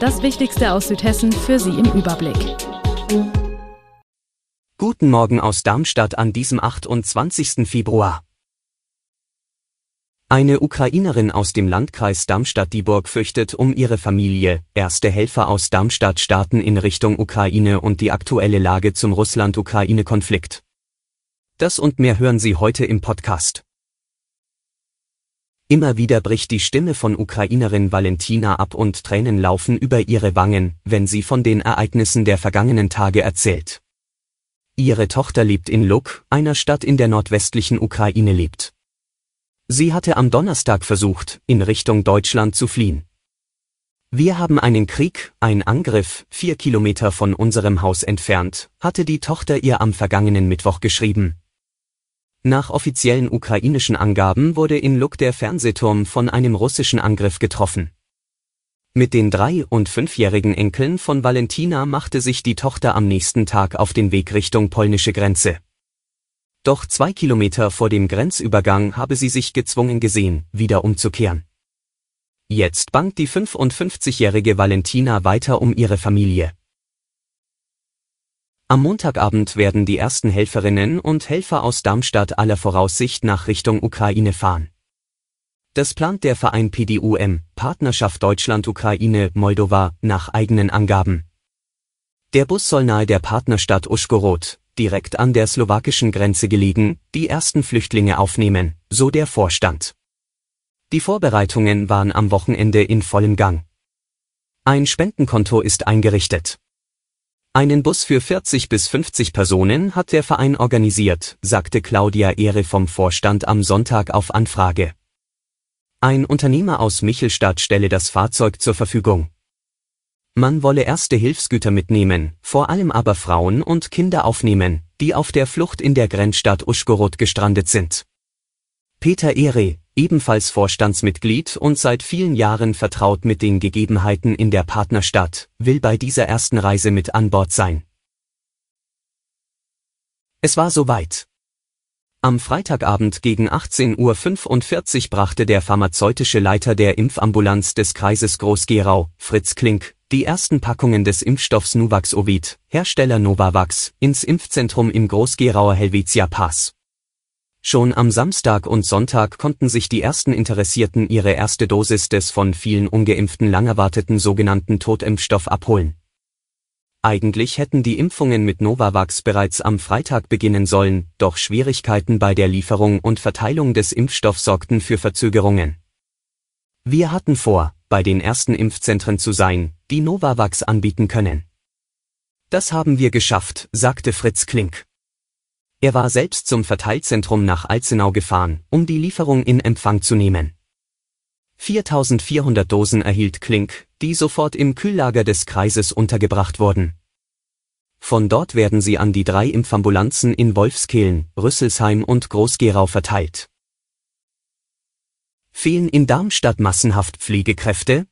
Das Wichtigste aus Südhessen für Sie im Überblick. Guten Morgen aus Darmstadt an diesem 28. Februar. Eine Ukrainerin aus dem Landkreis Darmstadt-Dieburg fürchtet um ihre Familie. Erste Helfer aus Darmstadt starten in Richtung Ukraine und die aktuelle Lage zum Russland-Ukraine-Konflikt. Das und mehr hören Sie heute im Podcast. Immer wieder bricht die Stimme von Ukrainerin Valentina ab und Tränen laufen über ihre Wangen, wenn sie von den Ereignissen der vergangenen Tage erzählt. Ihre Tochter lebt in Luk, einer Stadt in der nordwestlichen Ukraine lebt. Sie hatte am Donnerstag versucht, in Richtung Deutschland zu fliehen. Wir haben einen Krieg, einen Angriff, 4 Kilometer von unserem Haus entfernt, hatte die Tochter ihr am vergangenen Mittwoch geschrieben. Nach offiziellen ukrainischen Angaben wurde in Luk der Fernsehturm von einem russischen Angriff getroffen. Mit den 3- und 5-jährigen Enkeln von Valentina machte sich die Tochter am nächsten Tag auf den Weg Richtung polnische Grenze. Doch 2 Kilometer vor dem Grenzübergang habe sie sich gezwungen gesehen, wieder umzukehren. Jetzt bangt die 55-jährige Valentina weiter um ihre Familie. Am Montagabend werden die ersten Helferinnen und Helfer aus Darmstadt aller Voraussicht nach Richtung Ukraine fahren. Das plant der Verein PDUM, Partnerschaft Deutschland-Ukraine-Moldova, nach eigenen Angaben. Der Bus soll nahe der Partnerstadt Uschgorod, direkt an der slowakischen Grenze gelegen, die ersten Flüchtlinge aufnehmen, so der Vorstand. Die Vorbereitungen waren am Wochenende in vollem Gang. Ein Spendenkonto ist eingerichtet. Einen Bus für 40 bis 50 Personen hat der Verein organisiert, sagte Claudia Ehre vom Vorstand am Sonntag auf Anfrage. Ein Unternehmer aus Michelstadt stelle das Fahrzeug zur Verfügung. Man wolle erste Hilfsgüter mitnehmen, vor allem aber Frauen und Kinder aufnehmen, die auf der Flucht in der Grenzstadt Uschgorod gestrandet sind. Peter Ehre, ebenfalls Vorstandsmitglied und seit vielen Jahren vertraut mit den Gegebenheiten in der Partnerstadt, will bei dieser ersten Reise mit an Bord sein. Es war soweit. Am Freitagabend gegen 18:45 Uhr brachte der pharmazeutische Leiter der Impfambulanz des Kreises Groß-Gerau, Fritz Klink, die ersten Packungen des Impfstoffs Nuvaxovid, Hersteller Novavax, ins Impfzentrum im Groß-Gerauer Helvetia Pass. Schon am Samstag und Sonntag konnten sich die ersten Interessierten ihre erste Dosis des von vielen Ungeimpften lang erwarteten sogenannten Totimpfstoff abholen. Eigentlich hätten die Impfungen mit Novavax bereits am Freitag beginnen sollen, doch Schwierigkeiten bei der Lieferung und Verteilung des Impfstoffs sorgten für Verzögerungen. Wir hatten vor, bei den ersten Impfzentren zu sein, die Novavax anbieten können. Das haben wir geschafft, sagte Fritz Klink. Er war selbst zum Verteilzentrum nach Alzenau gefahren, um die Lieferung in Empfang zu nehmen. 4.400 Dosen erhielt Klink, die sofort im Kühllager des Kreises untergebracht wurden. Von dort werden sie an die 3 Impfambulanzen in Wolfskehlen, Rüsselsheim und Groß-Gerau verteilt. Fehlen in Darmstadt massenhaft Pflegekräfte?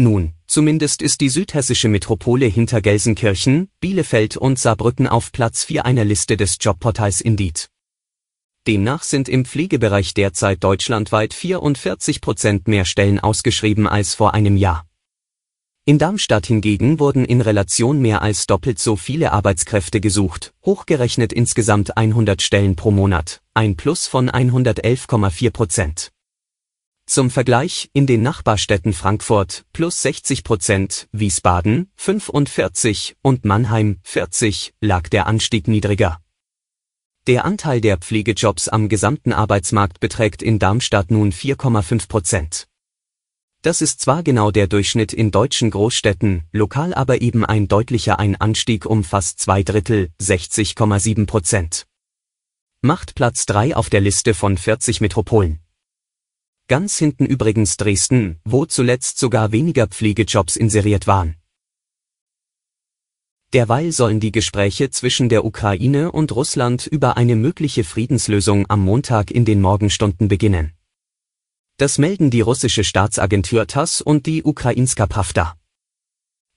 Nun, zumindest ist die südhessische Metropole hinter Gelsenkirchen, Bielefeld und Saarbrücken auf Platz 4 einer Liste des Jobportals Indeed. Demnach sind im Pflegebereich derzeit deutschlandweit 44% mehr Stellen ausgeschrieben als vor einem Jahr. In Darmstadt hingegen wurden in Relation mehr als doppelt so viele Arbeitskräfte gesucht, hochgerechnet insgesamt 100 Stellen pro Monat, ein Plus von 111,4%. Zum Vergleich, in den Nachbarstädten Frankfurt, plus 60%, Wiesbaden, 45% und Mannheim, 40%, lag der Anstieg niedriger. Der Anteil der Pflegejobs am gesamten Arbeitsmarkt beträgt in Darmstadt nun 4,5%. Das ist zwar genau der Durchschnitt in deutschen Großstädten, lokal aber eben ein deutlicher Anstieg um fast 2/3, 60,7%. Macht Platz 3 auf der Liste von 40 Metropolen. Ganz hinten übrigens Dresden, wo zuletzt sogar weniger Pflegejobs inseriert waren. Derweil sollen die Gespräche zwischen der Ukraine und Russland über eine mögliche Friedenslösung am Montag in den Morgenstunden beginnen. Das melden die russische Staatsagentur TASS und die Ukrainska Pravda.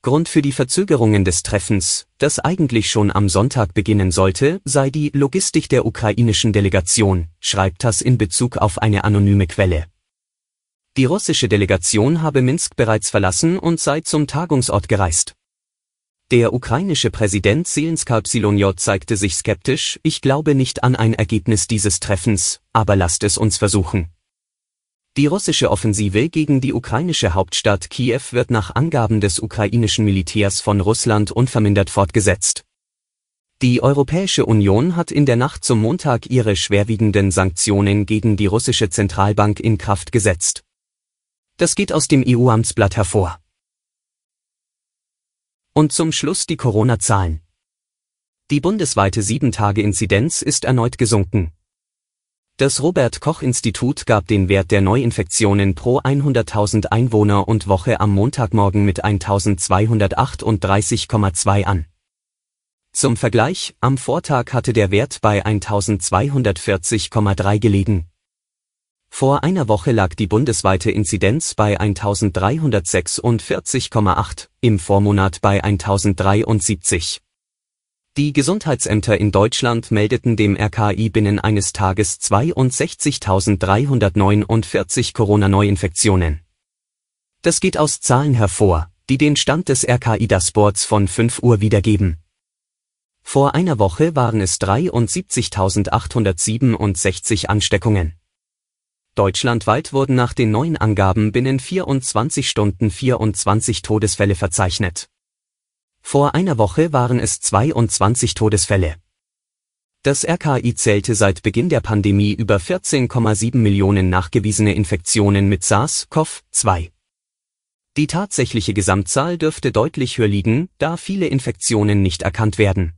Grund für die Verzögerungen des Treffens, das eigentlich schon am Sonntag beginnen sollte, sei die Logistik der ukrainischen Delegation, schreibt TASS in Bezug auf eine anonyme Quelle. Die russische Delegation habe Minsk bereits verlassen und sei zum Tagungsort gereist. Der ukrainische Präsident Zelenskyj zeigte sich skeptisch: „Ich glaube nicht an ein Ergebnis dieses Treffens, aber lasst es uns versuchen." Die russische Offensive gegen die ukrainische Hauptstadt Kiew wird nach Angaben des ukrainischen Militärs von Russland unvermindert fortgesetzt. Die Europäische Union hat in der Nacht zum Montag ihre schwerwiegenden Sanktionen gegen die russische Zentralbank in Kraft gesetzt. Das geht aus dem EU-Amtsblatt hervor. Und zum Schluss die Corona-Zahlen. Die bundesweite 7-Tage-Inzidenz ist erneut gesunken. Das Robert-Koch-Institut gab den Wert der Neuinfektionen pro 100.000 Einwohner und Woche am Montagmorgen mit 1.238,2 an. Zum Vergleich, am Vortag hatte der Wert bei 1.240,3 gelegen. Vor einer Woche lag die bundesweite Inzidenz bei 1.346,8, im Vormonat bei 1.073. Die Gesundheitsämter in Deutschland meldeten dem RKI binnen eines Tages 62.349 Corona-Neuinfektionen. Das geht aus Zahlen hervor, die den Stand des RKI-Dashboards von 5 Uhr wiedergeben. Vor einer Woche waren es 73.867 Ansteckungen. Deutschlandweit wurden nach den neuen Angaben binnen 24 Stunden 24 Todesfälle verzeichnet. Vor einer Woche waren es 22 Todesfälle. Das RKI zählte seit Beginn der Pandemie über 14,7 Millionen nachgewiesene Infektionen mit SARS-CoV-2. Die tatsächliche Gesamtzahl dürfte deutlich höher liegen, da viele Infektionen nicht erkannt werden.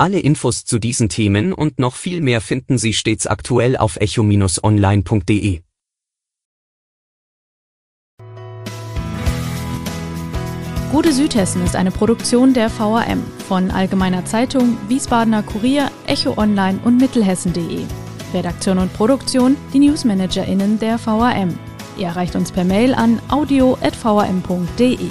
Alle Infos zu diesen Themen und noch viel mehr finden Sie stets aktuell auf echo-online.de. Gute Südhessen ist eine Produktion der VRM von Allgemeiner Zeitung, Wiesbadener Kurier, Echo Online und Mittelhessen.de. Redaktion und Produktion, die NewsmanagerInnen der VRM. Ihr erreicht uns per Mail an audio@vrm.de.